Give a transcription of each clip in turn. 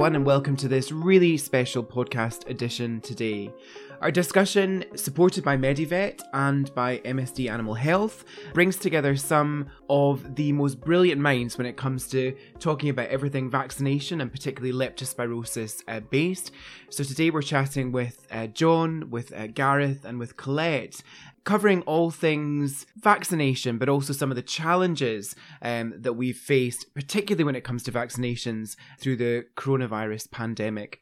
everyone, and welcome to this really special podcast edition today. Our discussion, supported by Medivet and by MSD Animal Health, brings together some of the most brilliant minds when it comes to talking about everything vaccination and particularly leptospirosis based. So today we're chatting with John, with Gareth and with Colette, covering all things vaccination, but also some of the challenges that we've faced, particularly when it comes to vaccinations through the coronavirus pandemic.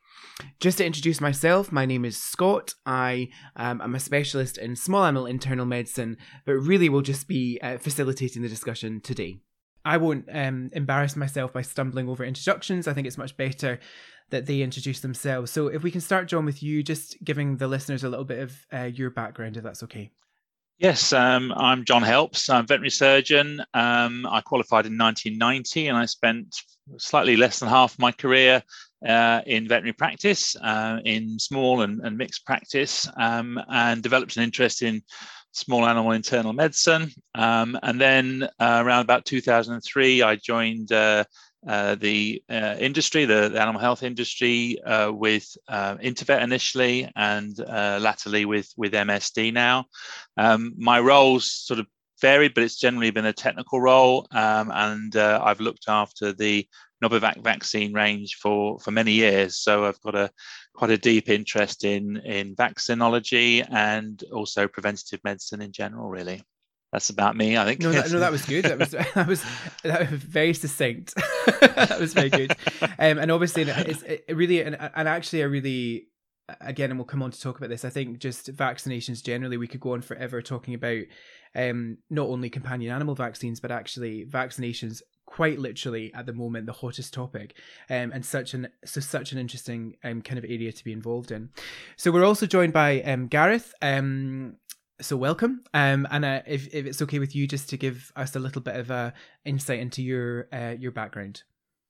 Just to introduce myself, my name is Scott. I am a specialist in small animal internal medicine, but really will just be facilitating the discussion today. I won't embarrass myself by stumbling over introductions. I think it's much better that they introduce themselves. So if we can start, John, with you, just giving the listeners a little bit of your background, if that's okay. Yes, I'm John Helps. I'm a veterinary surgeon. I qualified in 1990 and I spent slightly less than half my career in veterinary practice, in small and mixed practice, and developed an interest in small animal internal medicine. And then around about 2003, I joined the industry, the animal health industry, with Intervet initially, and latterly with MSD now. My roles sort of varied, but it's generally been a technical role, and I've looked after the Nobivac vaccine range for many years, so I've got quite a deep interest in vaccinology and also preventative medicine in general, really. That's about me, I think. No, that was good. That was very succinct. That was very good. And obviously, it's really and actually a really, again, and we'll come on to talk about this, I think just vaccinations generally, we could go on forever talking about not only companion animal vaccines, but actually vaccinations quite literally at the moment, the hottest topic, and such an interesting kind of area to be involved in. So we're also joined by Gareth. So welcome, and if it's okay with you, just to give us a little bit of a insight into your background.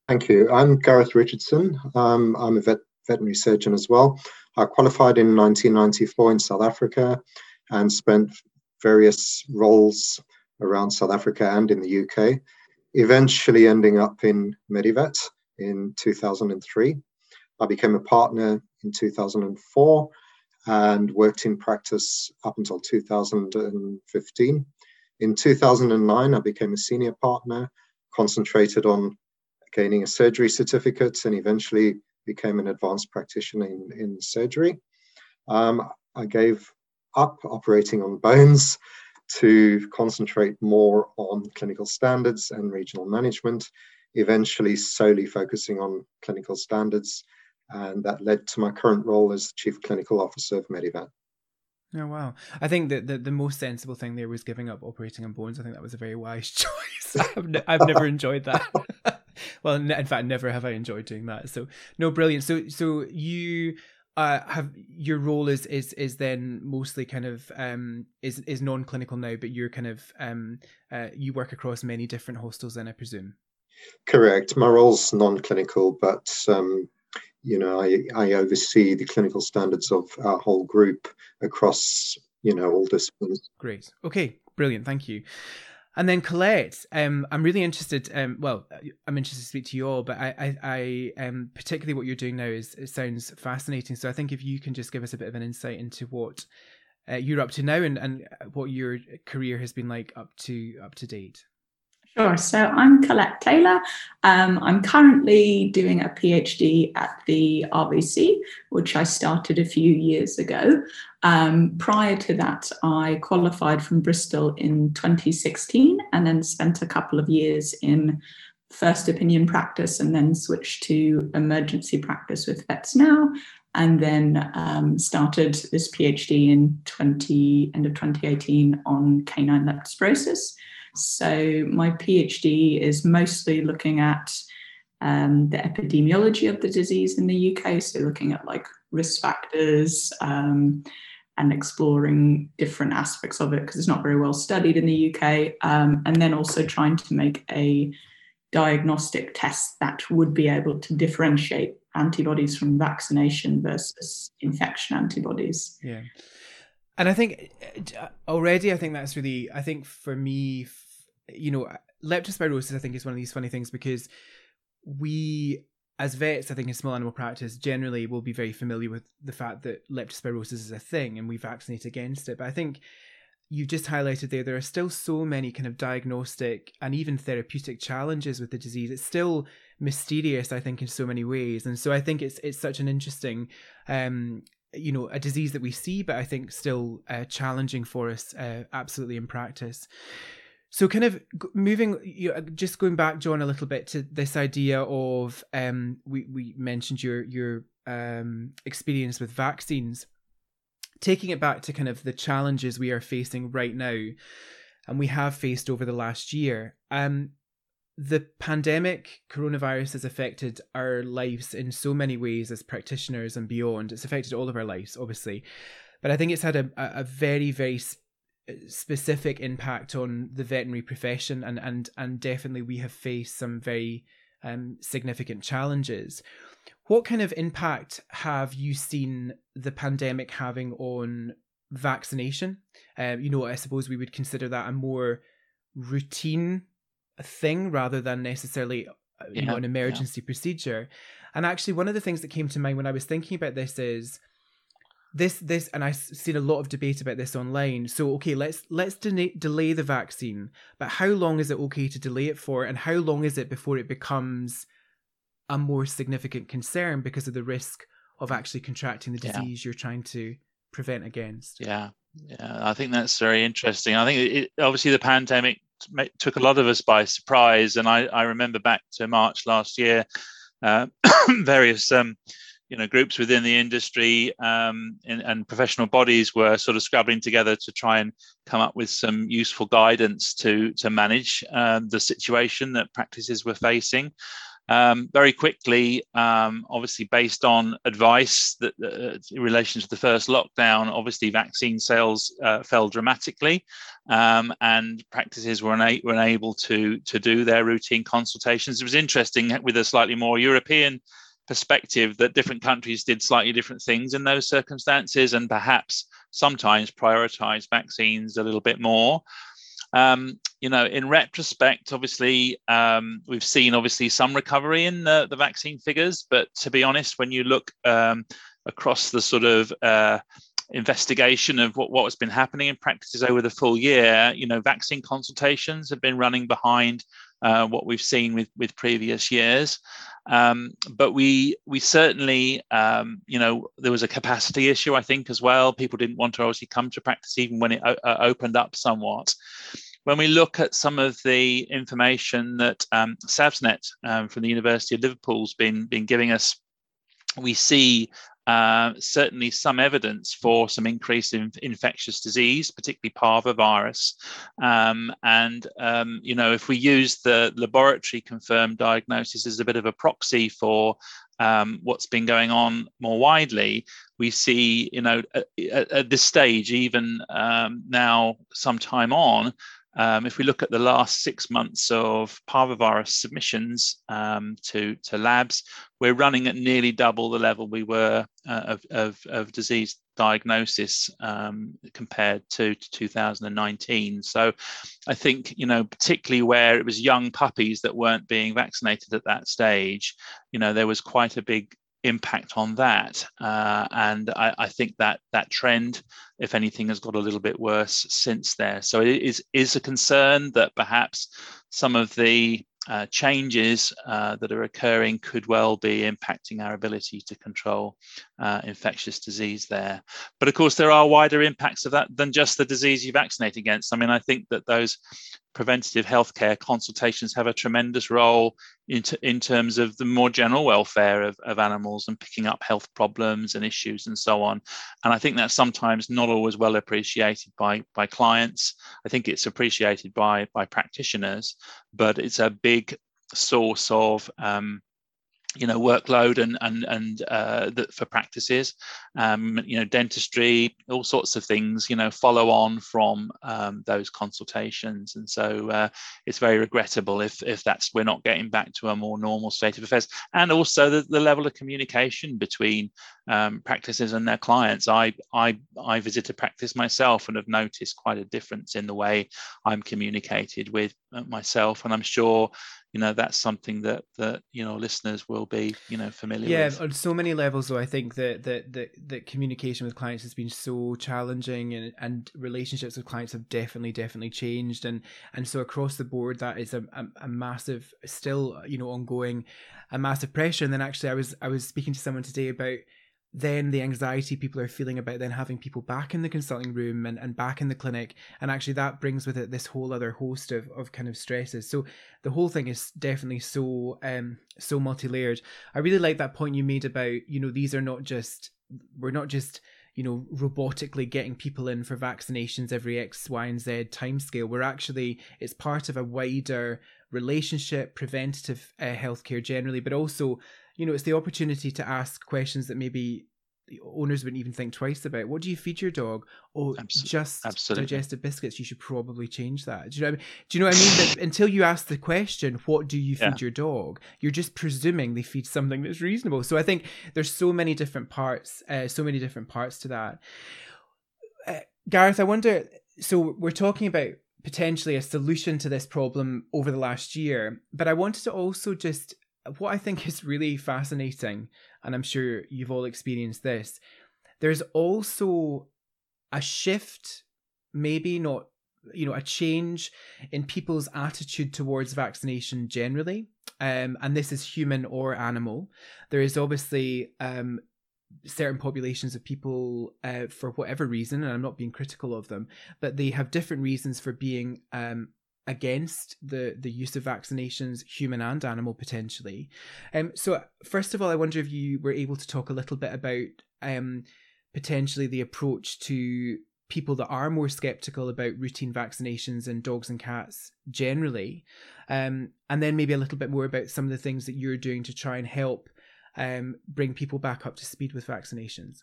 Thank you. I'm Gareth Richardson. I'm a veterinary surgeon as well. I qualified in 1994 in South Africa, and spent various roles around South Africa and in the UK. Eventually, ending up in Medivet in 2003. I became a partner in 2004. And worked in practice up until 2015. In 2009, I became a senior partner, concentrated on gaining a surgery certificate, and eventually became an advanced practitioner in surgery. I gave up operating on bones to concentrate more on clinical standards and regional management, eventually solely focusing on clinical standards. And that led to my current role as Chief Clinical Officer of Medivet. Oh, wow. I think that the most sensible thing there was giving up operating on bones. I think that was a very wise choice. I've never enjoyed that. Well, in fact, never have I enjoyed doing that. So, no, brilliant. So you have your role is then mostly kind of is non-clinical now, but you're kind of you work across many different hostels then, I presume. Correct. My role's non-clinical, but I oversee the clinical standards of our whole group across, all disciplines. Great. Okay. Brilliant. Thank you. And then Colette, I'm really interested. I'm interested to speak to you all, but I particularly what you're doing now it sounds fascinating. So I think if you can just give us a bit of an insight into what you're up to now and what your career has been like up to date. Sure. So I'm Colette Taylor. I'm currently doing a PhD at the RVC, which I started a few years ago. Prior to that, I qualified from Bristol in 2016 and then spent a couple of years in first opinion practice and then switched to emergency practice with Vets Now, and then started this PhD in end of 2018 on canine leptospirosis. So my PhD is mostly looking at the epidemiology of the disease in the UK, so looking at like risk factors and exploring different aspects of it because it's not very well studied in the UK, and then also trying to make a diagnostic test that would be able to differentiate antibodies from vaccination versus infection antibodies. Yeah. And I think already, I think for me, leptospirosis, I think is one of these funny things because we as vets, I think in small animal practice, generally we'll be very familiar with the fact that leptospirosis is a thing and we vaccinate against it. But I think you just highlighted there are still so many kind of diagnostic and even therapeutic challenges with the disease. It's still mysterious, I think, in so many ways. And so I think it's such an interesting, a disease that we see, but I think still challenging for us, absolutely in practice. So kind of moving, just going back, John, a little bit to this idea of we mentioned your experience with vaccines, taking it back to kind of the challenges we are facing right now, and we have faced over the last year. The pandemic coronavirus has affected our lives in so many ways as practitioners and beyond. It's affected all of our lives, obviously, but I think it's had a very, very specific impact on the veterinary profession, and definitely we have faced some very significant challenges. What kind of impact have you seen the pandemic having on vaccination? I suppose we would consider that a more routine thing rather than necessarily an emergency procedure. And actually, one of the things that came to mind when I was thinking about this is this, and I've seen a lot of debate about this online. So, okay, let's delay the vaccine, but how long is it okay to delay it for, and how long is it before it becomes a more significant concern because of the risk of actually contracting the disease you're trying to prevent against? Yeah, I think that's very interesting. I think obviously the pandemic took a lot of us by surprise, and I remember back to March last year, various groups within the industry and professional bodies were sort of scrabbling together to try and come up with some useful guidance to manage the situation that practices were facing. Very quickly, obviously based on advice that in relation to the first lockdown, obviously vaccine sales fell dramatically, and practices were unable to do their routine consultations. It was interesting with a slightly more European perspective that different countries did slightly different things in those circumstances, and perhaps sometimes prioritised vaccines a little bit more. In retrospect, obviously, we've seen obviously some recovery in the vaccine figures, but to be honest, when you look across the sort of investigation of what has been happening in practices over the full year, vaccine consultations have been running behind what we've seen with previous years. But we certainly, there was a capacity issue, I think, as well. People didn't want to obviously come to practice even when it opened up somewhat. When we look at some of the information that SAVSnet from the University of Liverpool has been giving us, we see certainly some evidence for some increase in infectious disease, particularly parvovirus. If we use the laboratory confirmed diagnosis as a bit of a proxy for what's been going on more widely, we see, at this stage, even now some time on, if we look at the last 6 months of parvovirus submissions to labs, we're running at nearly double the level we were of disease diagnosis compared to 2019. So I think, particularly where it was young puppies that weren't being vaccinated at that stage, there was quite a big impact on that, and I think that trend, if anything, has got a little bit worse since there. So it is a concern that perhaps some of the changes that are occurring could well be impacting our ability to control infectious disease there. But of course, there are wider impacts of that than just the disease you vaccinate against. I mean, I think that those preventative healthcare consultations have a tremendous role in terms of the more general welfare of animals and picking up health problems and issues and so on. And I think that's sometimes not always well appreciated by clients. I think it's appreciated by practitioners, but it's a big source of workload and that for practices, dentistry, all sorts of things, follow on from those consultations. And so it's very regrettable if that's, we're not getting back to a more normal state of affairs. And also the level of communication between practices and their clients. I visit a practice myself and have noticed quite a difference in the way I'm communicated with myself. And I'm sure you know, that's something that, you know, listeners will be, you know, familiar with. Yeah, on so many levels, though, I think that the communication with clients has been so challenging, and relationships with clients have definitely changed. And so across the board, that is a massive, still, you know, ongoing, a massive pressure. And then actually I was speaking to someone today about then the anxiety people are feeling about then having people back in the consulting room and back in the clinic. And actually that brings with it this whole other host of kind of stresses. So the whole thing is definitely so multi-layered. I really like that point you made about, you know, these are not just, we're not just, you know, robotically getting people in for vaccinations every X, Y, and Z timescale. We're actually, it's part of a wider relationship, preventative healthcare generally, but also, you know, it's the opportunity to ask questions that maybe owners wouldn't even think twice about. What do you feed your dog? Oh, Absolutely. Digestive biscuits. You should probably change that. Do you know what I mean? That until you ask the question, what do you feed your dog? You're just presuming they feed something that's reasonable. So I think there's so many different parts to that. Gareth, I wonder, so we're talking about potentially a solution to this problem over the last year, but I wanted to also just, what I think is really fascinating, and I'm sure you've all experienced this, there's also a shift, maybe not, you know, a change in people's attitude towards vaccination generally. And this is human or animal. There is obviously certain populations of people, for whatever reason, and I'm not being critical of them, but they have different reasons for being against the use of vaccinations, human and animal potentially. So first of all, I wonder if you were able to talk a little bit about potentially the approach to people that are more sceptical about routine vaccinations in dogs and cats generally, and then maybe a little bit more about some of the things that you're doing to try and help bring people back up to speed with vaccinations.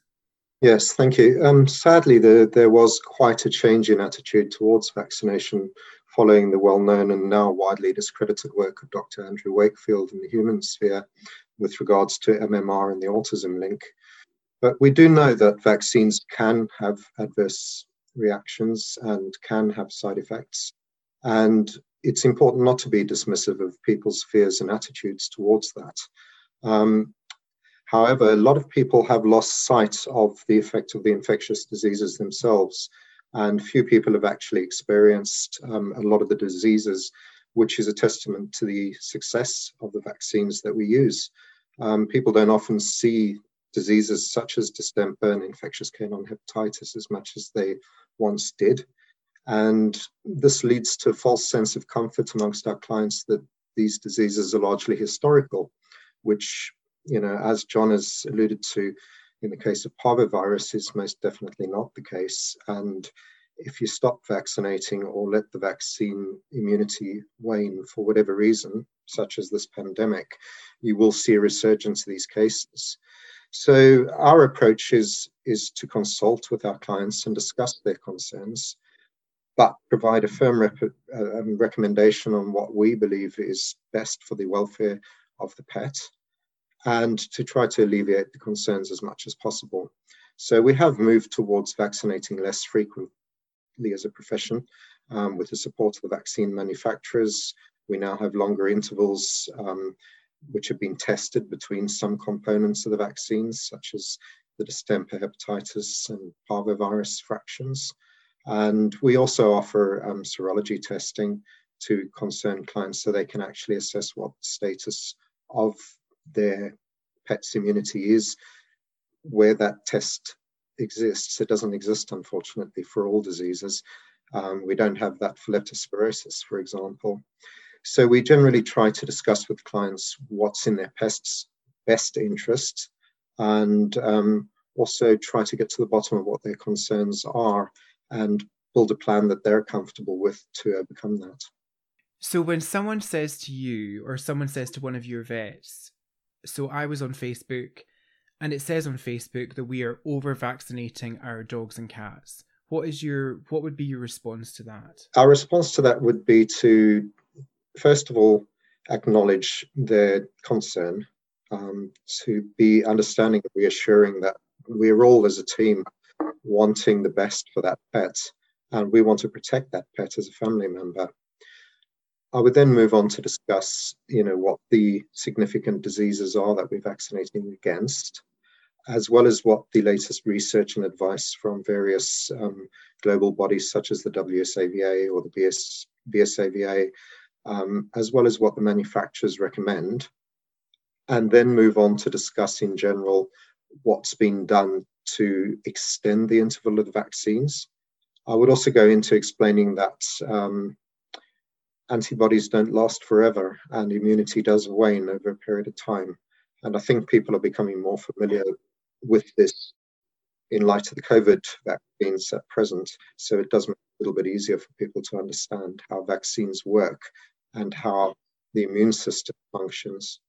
Yes, thank you. Sadly, there was quite a change in attitude towards vaccination following the well-known and now widely discredited work of Dr. Andrew Wakefield in the human sphere with regards to MMR and the autism link. But we do know that vaccines can have adverse reactions and can have side effects. And it's important not to be dismissive of people's fears and attitudes towards that. However, a lot of people have lost sight of the effect of the infectious diseases themselves, and few people have actually experienced a lot of the diseases, which is a testament to the success of the vaccines that we use. People don't often see diseases such as distemper and infectious canine hepatitis as much as they once did. And this leads to a false sense of comfort amongst our clients that these diseases are largely historical, which, you know, as John has alluded to, in the case of parvovirus, is most definitely not the case. And if you stop vaccinating or let the vaccine immunity wane for whatever reason, such as this pandemic, you will see a resurgence of these cases. So our approach is to consult with our clients and discuss their concerns, but provide a firm recommendation on what we believe is best for the welfare of the pet, and to try to alleviate the concerns as much as possible. So we have moved towards vaccinating less frequently as a profession. With the support of the vaccine manufacturers, we now have longer intervals which have been tested between some components of the vaccines, such as the distemper, hepatitis, and parvovirus fractions. And we also offer serology testing to concerned clients so they can actually assess what the status of their pet's immunity is where that test exists. It doesn't exist, unfortunately, for all diseases. We don't have that for leptospirosis, for example. So we generally try to discuss with clients what's in their pet's best interest, and also try to get to the bottom of what their concerns are and build a plan that they're comfortable with to overcome that. So when someone says to you, or someone says to one of your vets, so I was on Facebook and it says on Facebook that we are over vaccinating our dogs and cats. What would be your response to that? Our response to that would be to, first of all, acknowledge their concern, to be understanding and reassuring that we're all as a team wanting the best for that pet, and we want to protect that pet as a family member. I would then move on to discuss, what the significant diseases are that we're vaccinating against, as well as what the latest research and advice from various global bodies such as the WSAVA or the BSAVA, as well as what the manufacturers recommend, and then move on to discuss in general what's been done to extend the interval of the vaccines. I would also go into explaining that antibodies don't last forever and immunity does wane over a period of time. And I think people are becoming more familiar with this in light of the COVID vaccines at present. So it does make it a little bit easier for people to understand how vaccines work and how the immune system functions.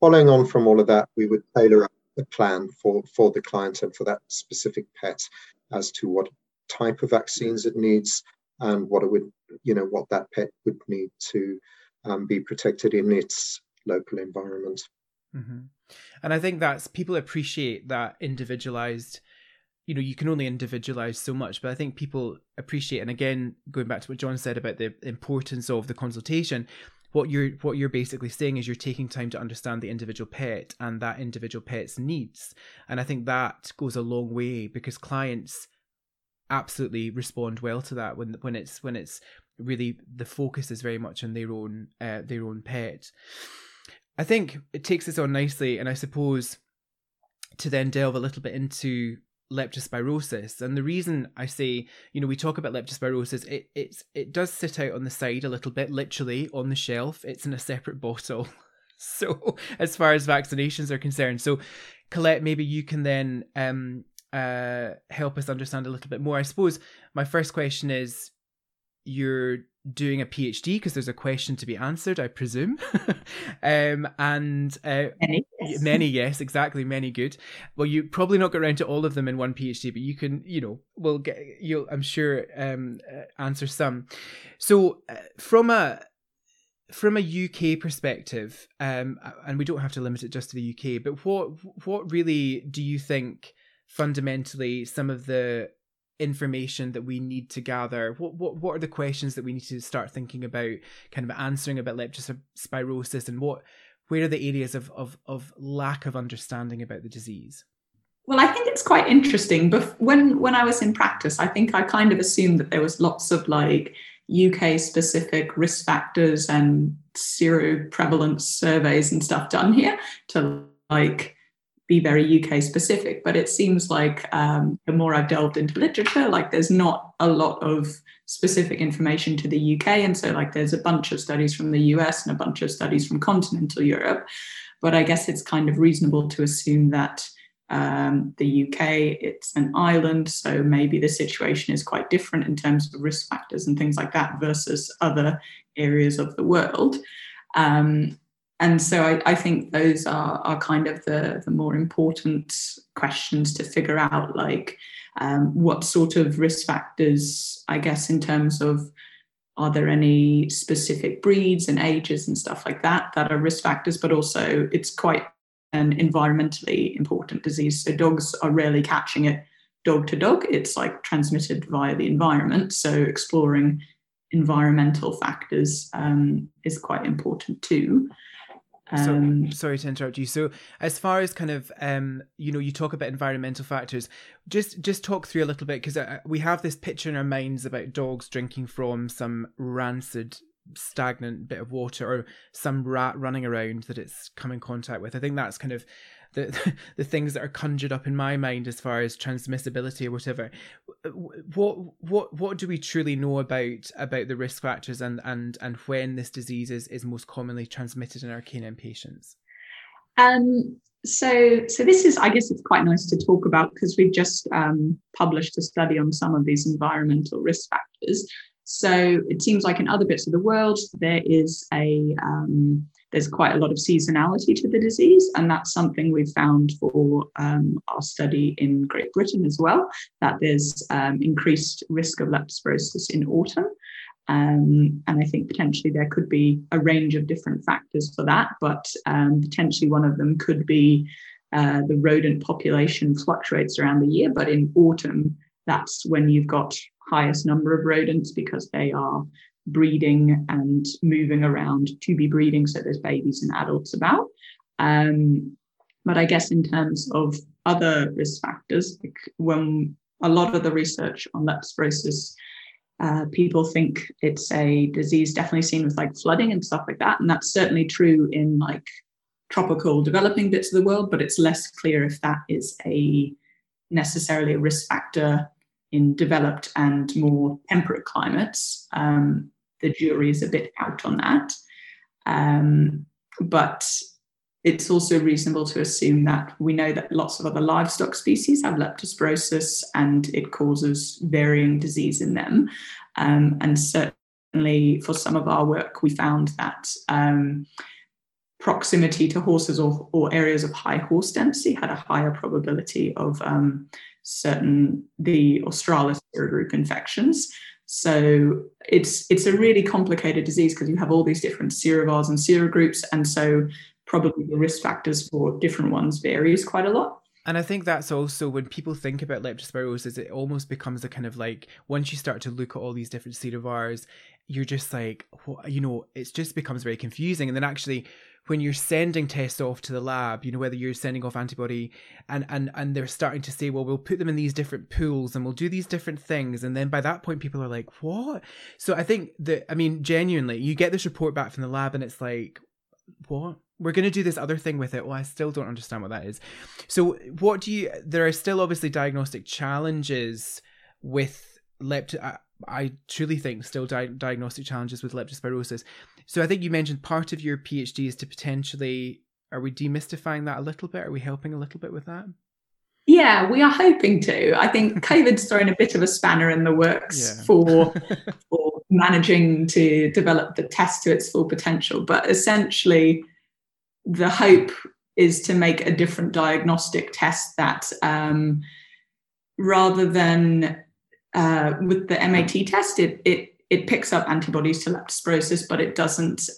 Following on from all of that, we would tailor up the plan for the client and for that specific pet as to what type of vaccines it needs and what it would, what that pet would need to be protected in its local environment. Mm-hmm. And I think that's, people appreciate that individualized, you can only individualize so much, but I think people appreciate, and again, going back to what John said about the importance of the consultation, what you're basically saying is you're taking time to understand the individual pet and that individual pet's needs. And I think that goes a long way because clients absolutely respond well to that when it's really the focus is very much on their own pet. I think it takes us on nicely, and I suppose to then delve a little bit into leptospirosis. And the reason I say, we talk about leptospirosis, it does sit out on the side a little bit, literally on the shelf. It's in a separate bottle. So as far as vaccinations are concerned, so Colette, maybe you can then help us understand a little bit more. I suppose my first question is, you're doing a PhD because there's a question to be answered, I presume. Many, yes. Many, yes, exactly. Many, good. Well, you probably not get around to all of them in one PhD, but you can, I'm sure, answer some. So from a UK perspective, and we don't have to limit it just to the UK, but what really do you think fundamentally some of the information that we need to gather, what are the questions that we need to start thinking about, kind of answering about leptospirosis, and where are the areas of lack of understanding about the disease? Well, I think it's quite interesting, but when I was in practice, I think I kind of assumed that there was lots of UK specific risk factors and seroprevalence surveys and stuff done here to be very UK specific, but it seems like the more I've delved into literature, there's not a lot of specific information to the UK. And so there's a bunch of studies from the US and a bunch of studies from continental Europe. But I guess it's kind of reasonable to assume that the UK, it's an island. So maybe the situation is quite different in terms of risk factors and things like that versus other areas of the world. And so I think those are kind of the more important questions to figure out, what sort of risk factors, I guess, in terms of, are there any specific breeds and ages and stuff like that that are risk factors, but also it's quite an environmentally important disease. So dogs are rarely catching it dog to dog. It's transmitted via the environment. So exploring environmental factors is quite important too. So, sorry to interrupt you. So as far as kind of, you talk about environmental factors, just talk through a little bit, because we have this picture in our minds about dogs drinking from some rancid, stagnant bit of water or some rat running around that it's come in contact with. I think that's kind of the things that are conjured up in my mind as far as transmissibility or whatever. What do we truly know about the risk factors and when this disease is most commonly transmitted in our canine patients? So this is, I guess it's quite nice to talk about because we've just published a study on some of these environmental risk factors. So it seems like in other bits of the world, there's quite a lot of seasonality to the disease. And that's something we've found for our study in Great Britain as well, that there's increased risk of leptospirosis in autumn. And I think potentially there could be a range of different factors for that, but potentially one of them could be the rodent population fluctuates around the year, but in autumn, that's when you've got highest number of rodents because they are breeding and moving around to be breeding. So there's babies and adults about. But I guess in terms of other risk factors, like when a lot of the research on leptospirosis, people think it's a disease definitely seen with like flooding and stuff like that. And that's certainly true in like tropical developing bits of the world, but it's less clear if that is a necessarily a risk factor in developed and more temperate climates. The jury is a bit out on that. But it's also reasonable to assume that we know that lots of other livestock species have leptospirosis and it causes varying disease in them. And certainly for some of our work, we found that proximity to horses or areas of high horse density had a higher probability of the Australis root infections. So it's a really complicated disease because you have all these different serovars and serogroups, and so probably the risk factors for different ones varies quite a lot. And I think that's also when people think about leptospirosis, it almost becomes a kind of like, once you start to look at all these different serovars, you're just like, you know, it just becomes very confusing. And then actually, when you're sending tests off to the lab, you know, whether you're sending off antibody and they're starting to say, well, we'll put them in these different pools and we'll do these different things. And then by that point, people are like, what? So I think that, I mean, genuinely, you get this report back from the lab and it's like, what? We're going to do this other thing with it. Well, I still don't understand what that is. So what do you, there are still obviously diagnostic challenges with I truly think still diagnostic challenges with leptospirosis. So I think you mentioned part of your PhD is to potentially, are we demystifying that a little bit? Are we helping a little bit with that? Yeah, we are hoping to. I think COVID's thrown a bit of a spanner in the works for managing to develop the test to its full potential. But essentially, the hope is to make a different diagnostic test that rather than with the MAT test, it picks up antibodies to leptospirosis, but it doesn't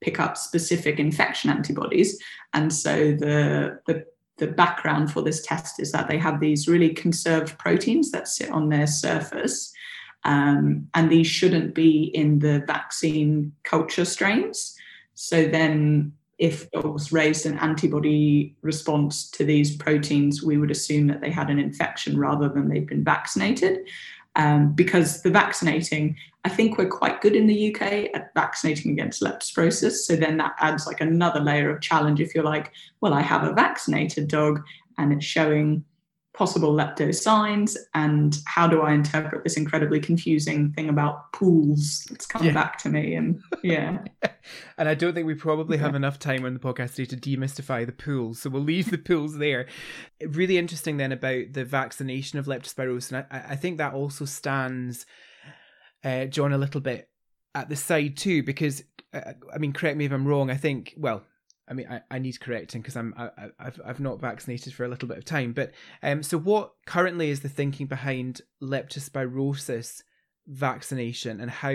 pick up specific infection antibodies. And so the background for this test is that they have these really conserved proteins that sit on their surface, and these shouldn't be in the vaccine culture strains. So then if dogs raised an antibody response to these proteins, we would assume that they had an infection rather than they've been vaccinated. Because the vaccinating, I think we're quite good in the UK at vaccinating against leptospirosis. So then that adds like another layer of challenge if you're like, well, I have a vaccinated dog and it's showing possible lepto signs, and how do I interpret this incredibly confusing thing about pools? It's come back to me, and and I don't think we probably have enough time on the podcast today to demystify the pools, so we'll leave the pools there. Really interesting then about the vaccination of leptospirosis, and I think that also stands, John, a little bit at the side too, because I mean, correct me if I'm wrong. I need correcting because I've not vaccinated for a little bit of time. But so what currently is the thinking behind leptospirosis vaccination, and how,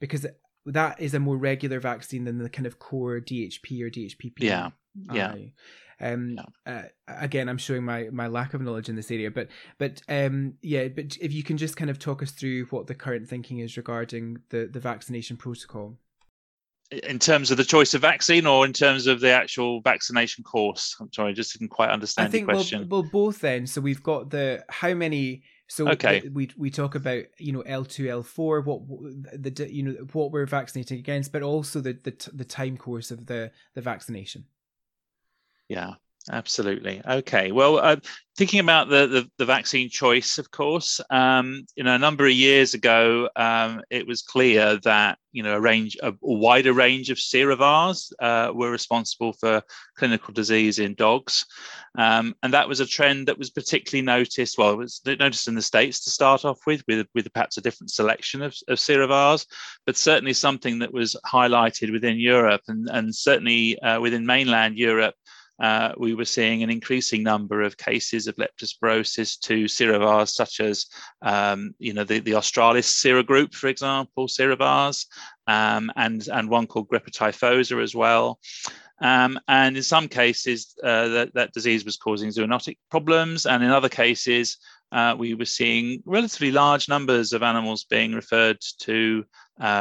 because that is a more regular vaccine than the kind of core DHP or DHPP. Again, I'm showing my lack of knowledge in this area, but if you can just kind of talk us through what the current thinking is regarding the vaccination protocol. In terms of the choice of vaccine or in terms of the actual vaccination course? I'm sorry, I just didn't quite understand the question. Well, both then. So we've got the how many. So we talk about, you know, L2, L4, what we're vaccinating against, but also the time course of the vaccination. Yeah, absolutely. Okay. Well, thinking about the vaccine choice, of course, a number of years ago, it was clear that, you know, a wider range of serovars were responsible for clinical disease in dogs. And that was a trend that was particularly noticed. Well, it was noticed in the States to start off with perhaps a different selection of serovars, but certainly something that was highlighted within Europe and certainly within mainland Europe. We were seeing an increasing number of cases of leptospirosis to serovars such as, the Australis serogroup, for example, serovars, and one called Greppa typhosa as well. And in some cases, that disease was causing zoonotic problems. And in other cases, we were seeing relatively large numbers of animals being referred to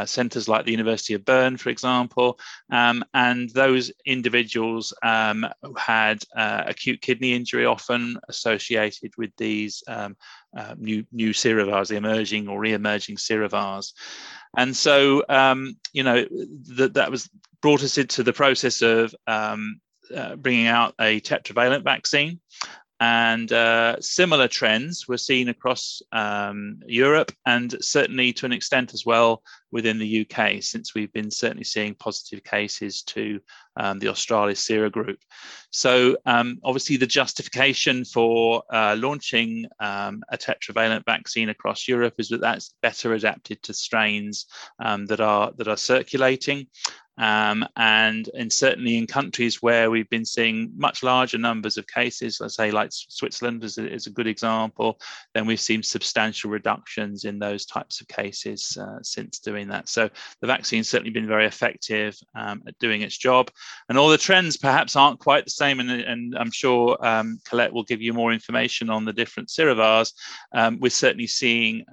centres like the University of Bern, for example, and those individuals had acute kidney injury often associated with these new serovars, the emerging or re-emerging serovars. And so, you know, that was brought us into the process of bringing out a tetravalent vaccine. And similar trends were seen across Europe, and certainly to an extent as well within the UK, since we've been certainly seeing positive cases to the Australis serogroup. So obviously the justification for launching a tetravalent vaccine across Europe is that that's better adapted to strains that are circulating. And certainly in countries where we've been seeing much larger numbers of cases, let's say like Switzerland is a good example, then we've seen substantial reductions in those types of cases since doing that. So the vaccine's certainly been very effective at doing its job. And all the trends perhaps aren't quite the same, and I'm sure Colette will give you more information on the different serovars. We're certainly seeing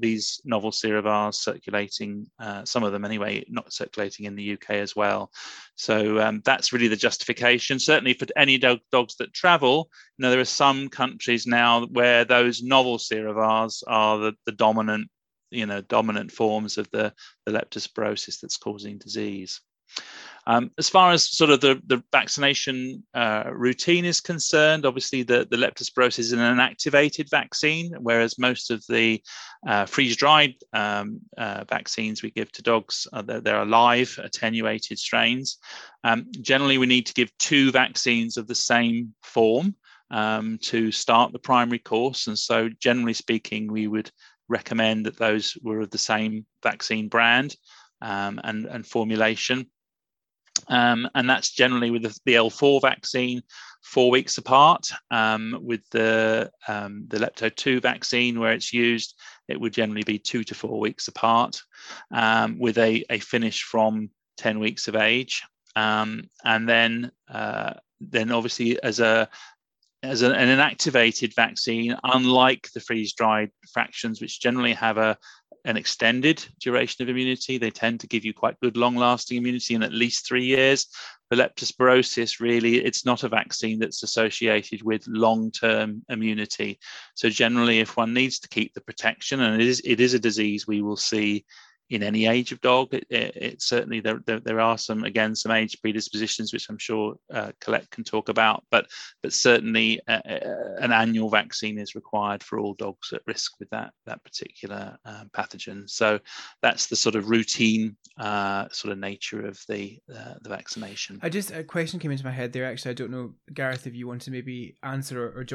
these novel serovars circulating, some of them anyway, not circulating in the UK as well. So that's really the justification. Certainly for any dogs that travel, you know, there are some countries now where those novel serovars are the dominant, you know, dominant forms of the leptospirosis that's causing disease. As far as sort of the vaccination routine is concerned, obviously the leptospirosis is an inactivated vaccine, whereas most of the freeze-dried vaccines we give to dogs, there are live attenuated strains. Generally, we need to give 2 vaccines of the same form to start the primary course. And so generally speaking, we would recommend that those were of the same vaccine brand and formulation. And that's generally with the L4 vaccine 4 weeks apart. With the Lepto-2 vaccine, where it's used, it would generally be 2 to 4 weeks apart, with a finish from 10 weeks of age. And then obviously as an inactivated vaccine, unlike the freeze-dried fractions, which generally have an extended duration of immunity, they tend to give you quite good long-lasting immunity in at least 3 years. For leptospirosis, really, it's not a vaccine that's associated with long-term immunity. So generally, if one needs to keep the protection, and it is a disease we will see in any age of dog, it certainly there are some age predispositions, which I'm sure Colette can talk about, but certainly an annual vaccine is required for all dogs at risk with that particular pathogen. So that's the sort of routine sort of nature of the vaccination. A question came into my head there. Actually, I don't know, Gareth, if you want to maybe answer or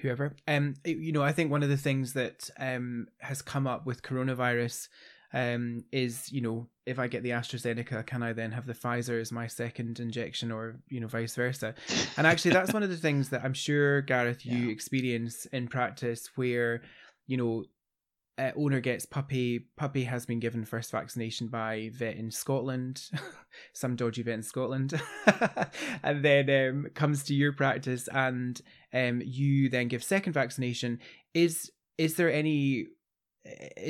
whoever. You know, I think one of the things that has come up with coronavirus. Is, you know, if I get the AstraZeneca, can I then have the Pfizer as my second injection, or, you know, vice versa? And actually, that's one of the things that I'm sure, Gareth, you experience in practice, where, you know, owner gets puppy has been given first vaccination by vet in Scotland, some dodgy vet in Scotland, and then comes to your practice and you then give second vaccination. Is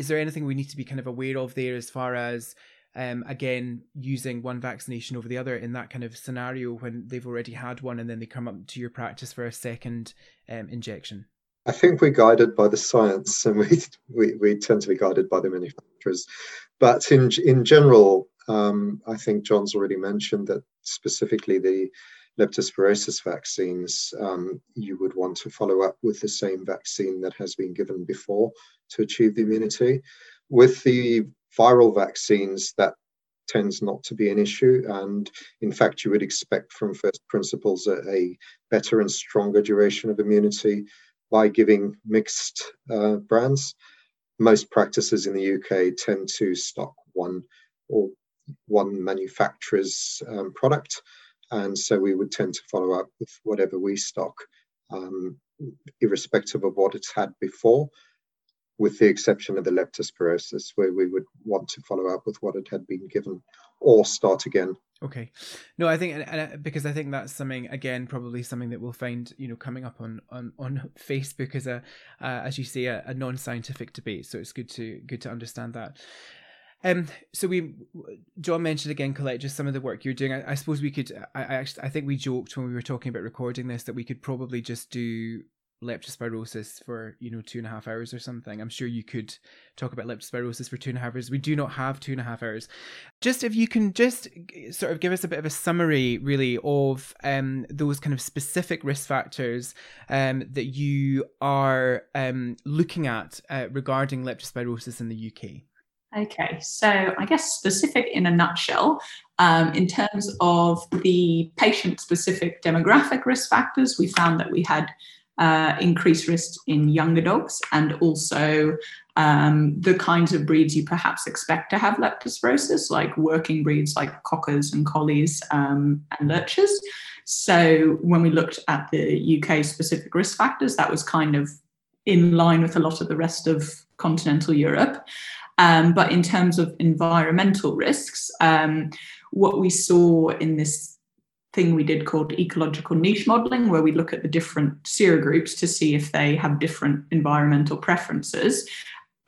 there anything we need to be kind of aware of there, as far as, again, using one vaccination over the other in that kind of scenario when they've already had one and then they come up to your practice for a second injection? I think we're guided by the science, and we tend to be guided by the manufacturers. But in general, I think John's already mentioned that specifically the leptospirosis vaccines, you would want to follow up with the same vaccine that has been given before to achieve the immunity. With the viral vaccines, that tends not to be an issue, and in fact you would expect from first principles a better and stronger duration of immunity by giving mixed brands. Most practices in the UK tend to stock one manufacturer's product, and so we would tend to follow up with whatever we stock, irrespective of what it's had before, with the exception of the leptospirosis, where we would want to follow up with what it had been given or start again. Okay. No, I think, and because I think that's something, again, probably something that we'll find, you know, coming up on Facebook as a, as you say, a non-scientific debate. So it's good to understand that. So John mentioned again, Colette, just some of the work you're doing. I suppose we could, I think we joked when we were talking about recording this that we could probably just do leptospirosis for, 2.5 hours or something. I'm sure you could talk about leptospirosis for 2.5 hours. We do not have 2.5 hours. Just if you can just sort of give us a bit of a summary really of those kind of specific risk factors that you are looking at regarding leptospirosis in the UK. Okay, so I guess specific in a nutshell, in terms of the patient-specific demographic risk factors, we found that we had increased risk in younger dogs and also the kinds of breeds you perhaps expect to have leptospirosis, like working breeds like cockers and collies and lurchers. So when we looked at the UK specific risk factors, that was kind of in line with a lot of the rest of continental Europe. But in terms of environmental risks, what we saw in this thing we did called ecological niche modelling, where we look at the different serogroups to see if they have different environmental preferences,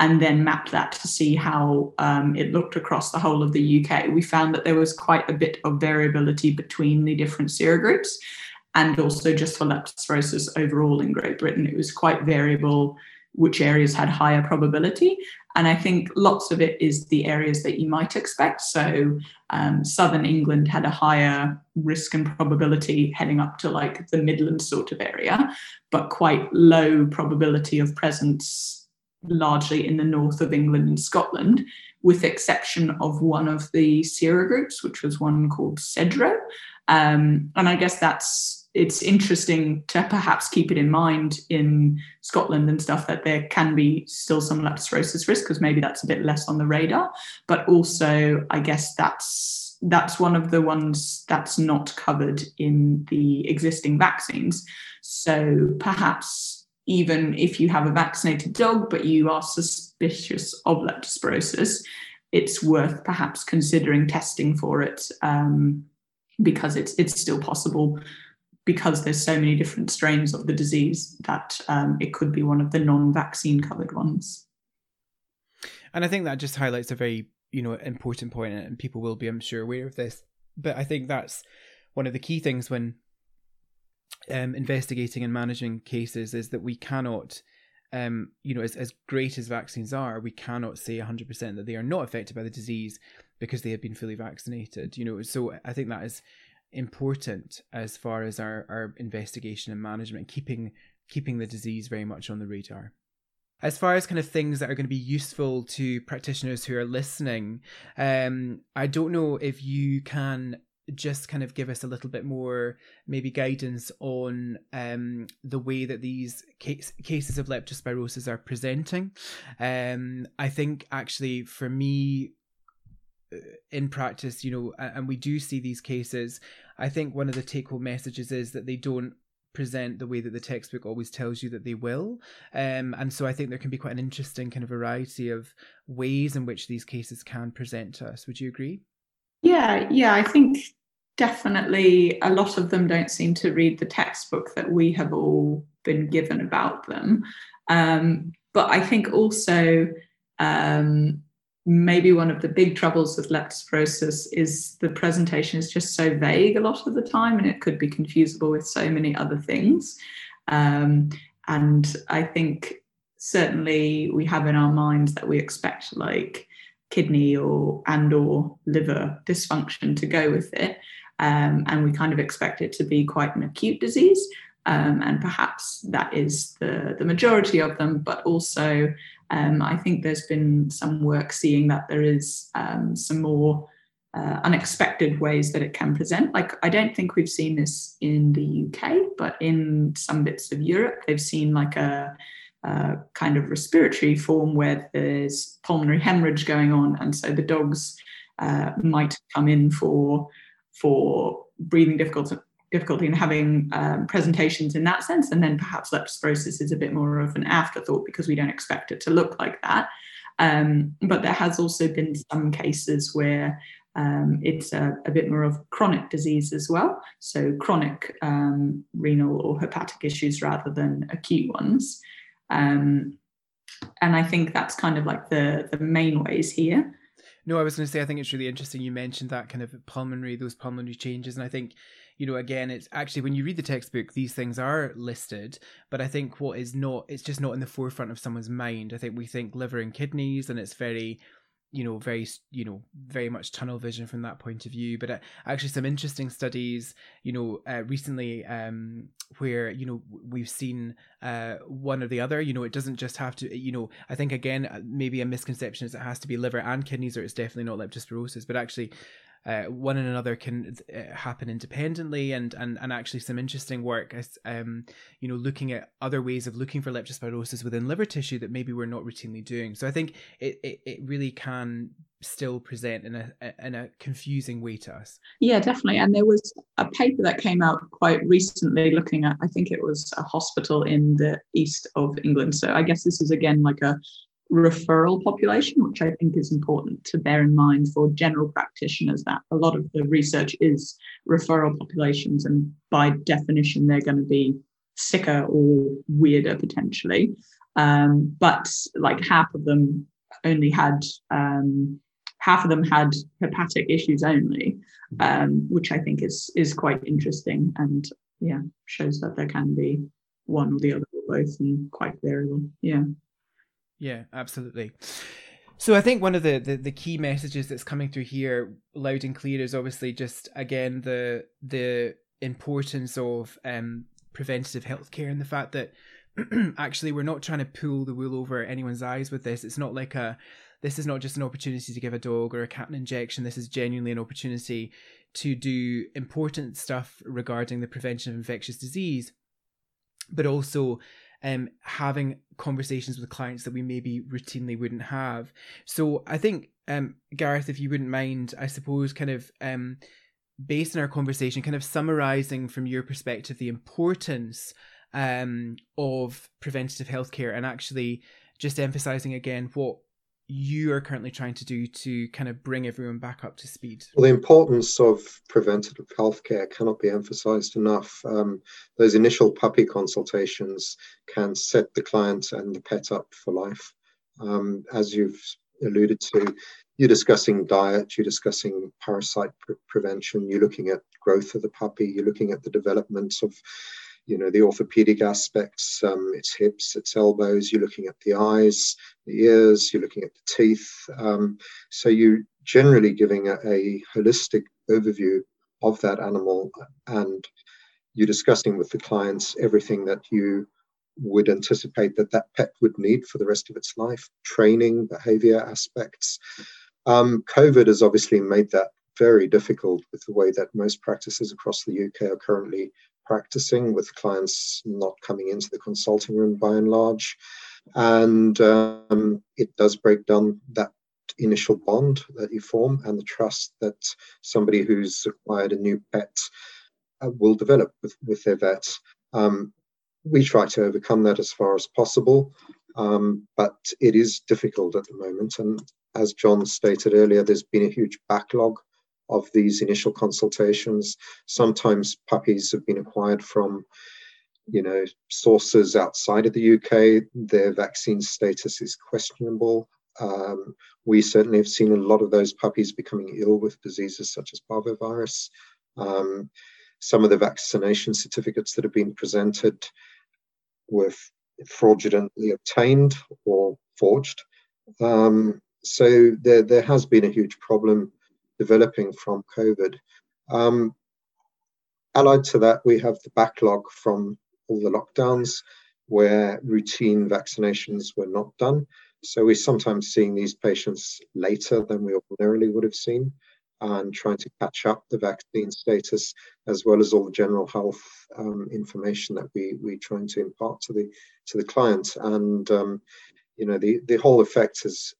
and then map that to see how it looked across the whole of the UK, we found that there was quite a bit of variability between the different serogroups, and also just for leptospirosis overall in Great Britain, it was quite variable which areas had higher probability. And I think lots of it is the areas that you might expect. So southern England had a higher risk and probability heading up to like the Midlands sort of area, but quite low probability of presence largely in the north of England and Scotland, with exception of one of the serogroups, which was one called Cedro. And I guess it's interesting to perhaps keep it in mind in Scotland and stuff that there can be still some leptospirosis risk because maybe that's a bit less on the radar. But also, I guess that's one of the ones that's not covered in the existing vaccines. So perhaps even if you have a vaccinated dog, but you are suspicious of leptospirosis, it's worth perhaps considering testing for it because it's still possible, because there's so many different strains of the disease that it could be one of the non-vaccine covered ones. And I think that just highlights a very, important point, and people will be, I'm sure, aware of this. But I think that's one of the key things when investigating and managing cases is that we cannot, as great as vaccines are, we cannot say 100% that they are not affected by the disease because they have been fully vaccinated. So I think that is important as far as our investigation and management, keeping the disease very much on the radar. As far as kind of things that are going to be useful to practitioners who are listening, I don't know if you can just kind of give us a little bit more maybe guidance on the way that these cases of leptospirosis are presenting. I think actually for me, in practice, and we do see these cases, I think one of the take-home messages is that they don't present the way that the textbook always tells you that they will. And so I think there can be quite an interesting kind of variety of ways in which these cases can present to us. Would you agree? Yeah, I think definitely a lot of them don't seem to read the textbook that we have all been given about them. But I think also maybe one of the big troubles with leptospirosis is the presentation is just so vague a lot of the time, and it could be confusable with so many other things. And I think certainly we have in our minds that we expect like kidney or liver dysfunction to go with it. And we kind of expect it to be quite an acute disease. And perhaps that is the majority of them, but also I think there's been some work seeing that there is some more unexpected ways that it can present. Like, I don't think we've seen this in the UK, but in some bits of Europe, they've seen like a kind of respiratory form where there's pulmonary hemorrhage going on. And so the dogs might come in for breathing difficulty and having presentations in that sense, and then perhaps leptospirosis is a bit more of an afterthought because we don't expect it to look like that. But there has also been some cases where it's a bit more of chronic disease as well, so chronic renal or hepatic issues rather than acute ones. And I think that's kind of like the main ways here. No, I was going to say, I think it's really interesting you mentioned that kind of those pulmonary changes. And I think, you know, again, it's actually when you read the textbook, these things are listed, but I think what is not, it's just not in the forefront of someone's mind. I think we think liver and kidneys, and it's very much tunnel vision from that point of view. But actually some interesting studies, recently where, we've seen one or the other, it doesn't just have to, I think, again, maybe a misconception is it has to be liver and kidneys, or it's definitely not leptospirosis, but actually one and another can happen independently, and actually some interesting work, looking at other ways of looking for leptospirosis within liver tissue that maybe we're not routinely doing. So I think it really can still present in a confusing way to us. Yeah, definitely. And there was a paper that came out quite recently looking at, I think it was a hospital in the east of England. So I guess this is again like a referral population, which I think is important to bear in mind for general practitioners, that a lot of the research is referral populations, and by definition they're going to be sicker or weirder potentially, but like half of them had hepatic issues only, which I think is quite interesting, and yeah, shows that there can be one or the other or both, and quite variable. Yeah, absolutely. So I think one of the key messages that's coming through here loud and clear is obviously just, again, the importance of preventative healthcare, and the fact that actually we're not trying to pull the wool over anyone's eyes with this. It's not like this is not just an opportunity to give a dog or a cat an injection. This is genuinely an opportunity to do important stuff regarding the prevention of infectious disease, but also having conversations with clients that we maybe routinely wouldn't have. So I think, Gareth, if you wouldn't mind, I suppose kind of based on our conversation, kind of summarising from your perspective the importance of preventative healthcare, and actually just emphasising again what you are currently trying to do to kind of bring everyone back up to speed. Well, the importance of preventative healthcare cannot be emphasized enough. Those initial puppy consultations can set the client and the pet up for life. As you've alluded to, you're discussing diet, you're discussing parasite prevention, you're looking at growth of the puppy, you're looking at the development of the orthopedic aspects, its hips, its elbows, you're looking at the eyes, the ears, you're looking at the teeth. So you're generally giving a holistic overview of that animal, and you're discussing with the clients everything that you would anticipate that pet would need for the rest of its life, training, behavior aspects. COVID has obviously made that very difficult with the way that most practices across the UK are currently practicing, with clients not coming into the consulting room by and large, and it does break down that initial bond that you form and the trust that somebody who's acquired a new pet will develop with their vet. We try to overcome that as far as possible, but it is difficult at the moment, and as John stated earlier, there's been a huge backlog of these initial consultations. Sometimes puppies have been acquired from, sources outside of the UK. Their vaccine status is questionable. We certainly have seen a lot of those puppies becoming ill with diseases such as parvovirus. Some of the vaccination certificates that have been presented were fraudulently obtained or forged. So there has been a huge problem developing from COVID. Allied to that, we have the backlog from all the lockdowns where routine vaccinations were not done. So we're sometimes seeing these patients later than we ordinarily would have seen, and trying to catch up the vaccine status, as well as all the general health information that we're trying to impart to the client. And the whole effect is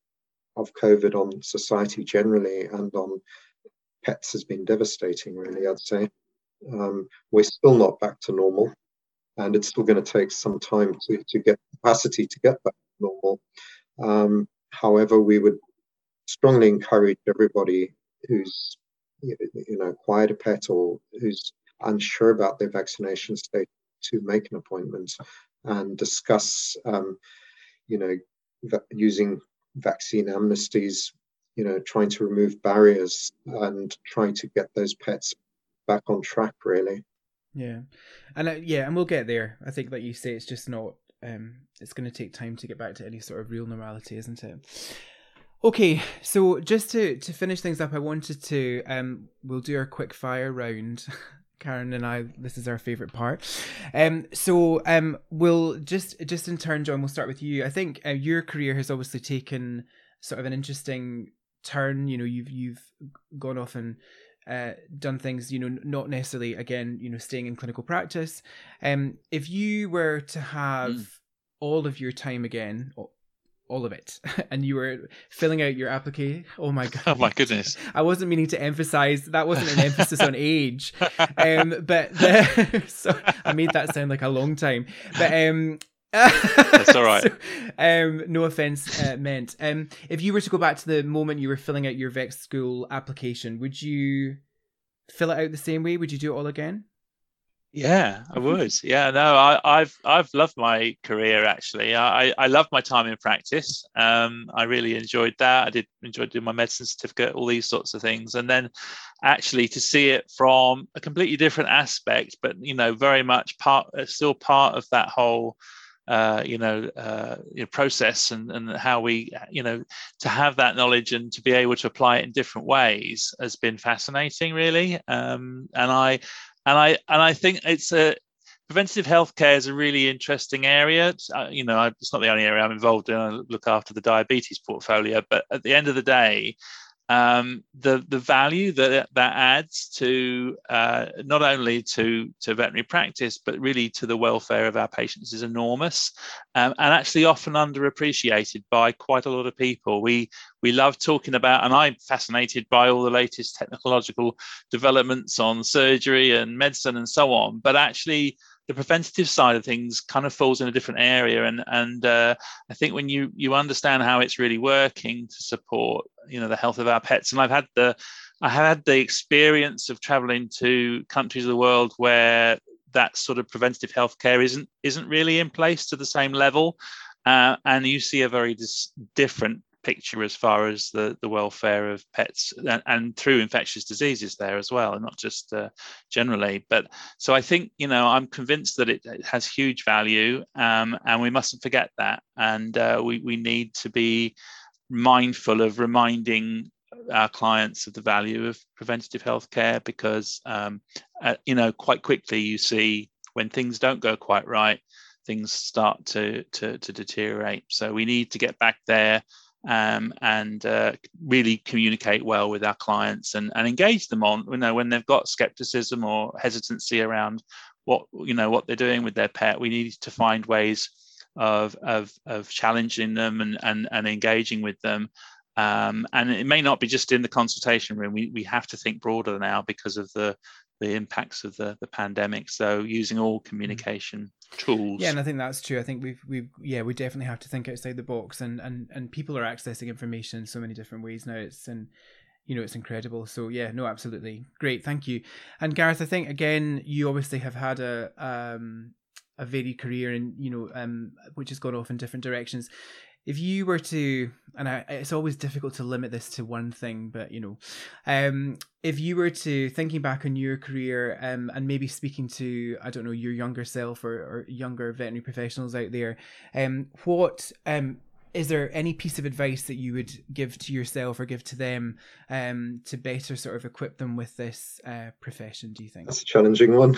of COVID on society generally and on pets has been devastating, really, I'd say. We're still not back to normal, and it's still going to take some time to get capacity to get back to normal. However, we would strongly encourage everybody who's acquired a pet or who's unsure about their vaccination state to make an appointment and discuss using vaccine amnesties you know, trying to remove barriers and trying to get those pets back on track, really. Yeah. And and we'll get there. I think, like you say, it's just not, it's going to take time to get back to any sort of real normality, isn't it? Okay, so just to finish things up, I wanted to, we'll do our quick fire round. Karen and I, this is our favourite part. So we'll just in turn, John, we'll start with you. I think your career has obviously taken sort of an interesting turn. You know, you've gone off and done things, you know, not necessarily, again, you know, staying in clinical practice. If you were to have all of your time again, all of it, and you were filling out your application. Oh my god! Oh my goodness! I wasn't meaning to emphasize that. Wasn't an emphasis on age, so I made that sound like a long time. But that's all right. So, no offense meant. If you were to go back to the moment you were filling out your vet school application, would you fill it out the same way? Would you do it all again? Yeah, I would. Yeah, no, I've loved my career, actually. I loved my time in practice. I really enjoyed that. I did enjoy doing my medicine certificate, all these sorts of things. And then actually to see it from a completely different aspect, but, you know, very much still part of that whole, process and how we, you know, to have that knowledge and to be able to apply it in different ways has been fascinating, really. And I think it's preventative healthcare is a really interesting area. It's not the only area I'm involved in. I look after the diabetes portfolio, but at the end of the day, the value that adds to not only to veterinary practice, but really to the welfare of our patients is enormous, and actually often underappreciated by quite a lot of people. We love talking about, and I'm fascinated by all the latest technological developments on surgery and medicine and so on, but actually the preventative side of things kind of falls in a different area. And I think when you understand how it's really working to support, you know, the health of our pets. And I had the experience of traveling to countries of the world where that sort of preventative healthcare isn't really in place to the same level. And you see a very different picture as far as the welfare of pets and through infectious diseases there as well, and not just generally. But so I think, you know, I'm convinced that it has huge value, and we mustn't forget that. And we need to be mindful of reminding our clients of the value of preventative healthcare, because, you know, quite quickly you see when things don't go quite right, things start to deteriorate. So we need to get back there. And really communicate well with our clients and engage them on, you know, when they've got skepticism or hesitancy around what they're doing with their pet. We need to find ways of challenging them and engaging with them. And it may not be just in the consultation room. We have to think broader now because of the impacts of the pandemic. So using all communication tools. Yeah, and I think that's true. I think we definitely have to think outside the box, and people are accessing information in so many different ways now. It's incredible. So yeah, no, absolutely. Great. Thank you. And Gareth, I think again, you obviously have had a varied career and, you know, which has gone off in different directions. If you were to, it's always difficult to limit this to one thing, but, you know, if you were to, thinking back on your career, and maybe speaking to, I don't know, your younger self or younger veterinary professionals out there, what is there any piece of advice that you would give to yourself or give to them to better sort of equip them with this profession, do you think? That's a challenging one.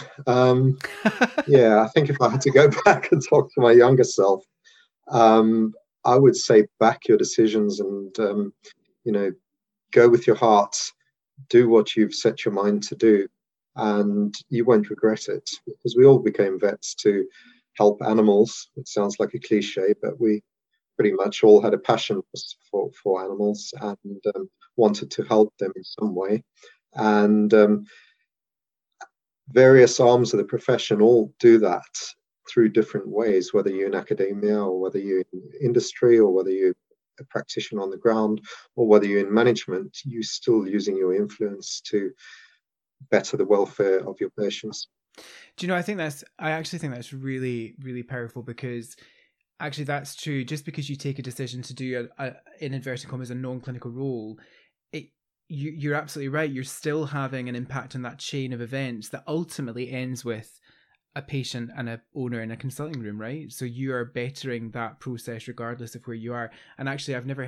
Yeah, I think if I had to go back and talk to my younger self, I would say back your decisions and, you know, go with your heart, do what you've set your mind to do, and you won't regret it, because we all became vets to help animals. It sounds like a cliche, but we pretty much all had a passion for animals and wanted to help them in some way. And various arms of the profession all do that through different ways, whether you're in academia or whether you're in industry or whether you're a practitioner on the ground or whether you're in management, you're still using your influence to better the welfare of your patients. Do you know, I actually think that's really, really powerful, because actually that's true. Just because you take a decision to do a in inverted commas a non-clinical role, you're absolutely right. You're still having an impact on that chain of events that ultimately ends with a patient and a owner in a consulting room, right? So you are bettering that process regardless of where you are. And actually, I've not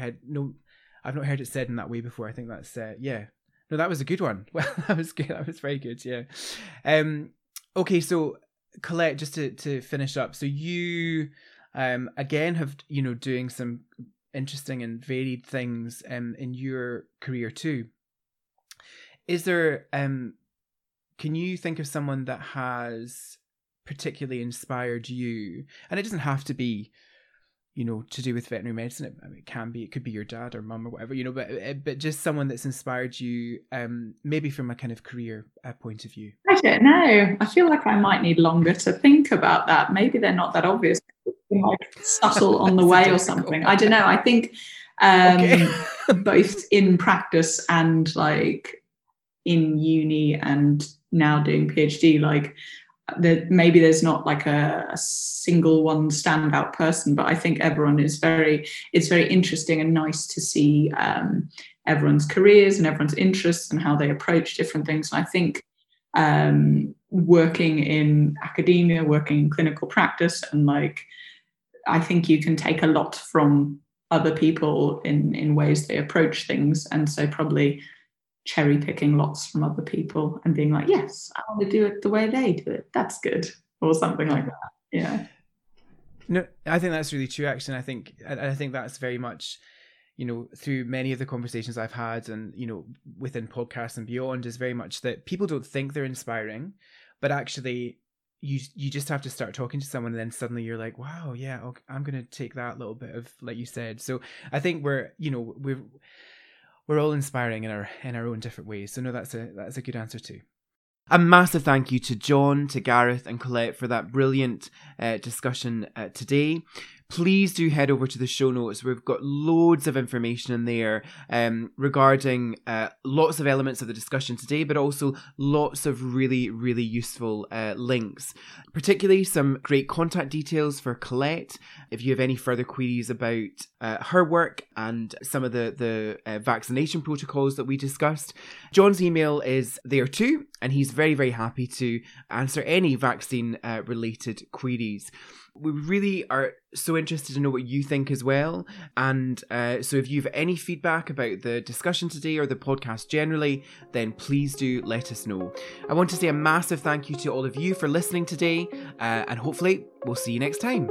heard it said in that way before. I think that's yeah. No, that was a good one. Well, that was good. That was very good. Yeah. Okay. So Colette, just to finish up. So you, again, have, you know, doing some interesting and varied things in your career too. Is there, can you think of someone that has particularly inspired you? And it doesn't have to be, you know, to do with veterinary medicine. It can be, it could be your dad or mum or whatever, you know, but just someone that's inspired you, maybe from a kind of career point of view. I don't know. I feel like I might need longer to think about that. Maybe they're not that obvious, like subtle on the way or something. I don't know. I think okay. Both in practice and like in uni and now doing PhD, like maybe there's not like a single one standout person, but I think everyone is very interesting and nice to see everyone's careers and everyone's interests and how they approach different things. And I think working in academia, working in clinical practice, and like I think you can take a lot from other people in ways they approach things. And so probably cherry picking lots from other people and being like, yes, I want to do it the way they do it. That's good. Or something like that. Yeah. No, I think that's really true, actually. And I think that's very much, you know, through many of the conversations I've had and, you know, within podcasts and beyond, is very much that people don't think they're inspiring, but actually you just have to start talking to someone and then suddenly you're like, wow, yeah, okay, I'm going to take that little bit of, like you said. So I think we're all inspiring in our own different ways. So no, that's a good answer too. A massive thank you to John, to Gareth and Colette for that brilliant discussion today. Please do head over to the show notes. We've got loads of information in there regarding lots of elements of the discussion today, but also lots of really, really useful links, particularly some great contact details for Colette. If you have any further queries about her work and some of the vaccination protocols that we discussed, John's email is there too, and he's very, very happy to answer any vaccine-related queries. We really are so interested to know what you think as well. And so if you have any feedback about the discussion today or the podcast generally, then please do let us know. I want to say a massive thank you to all of you for listening today, and hopefully we'll see you next time.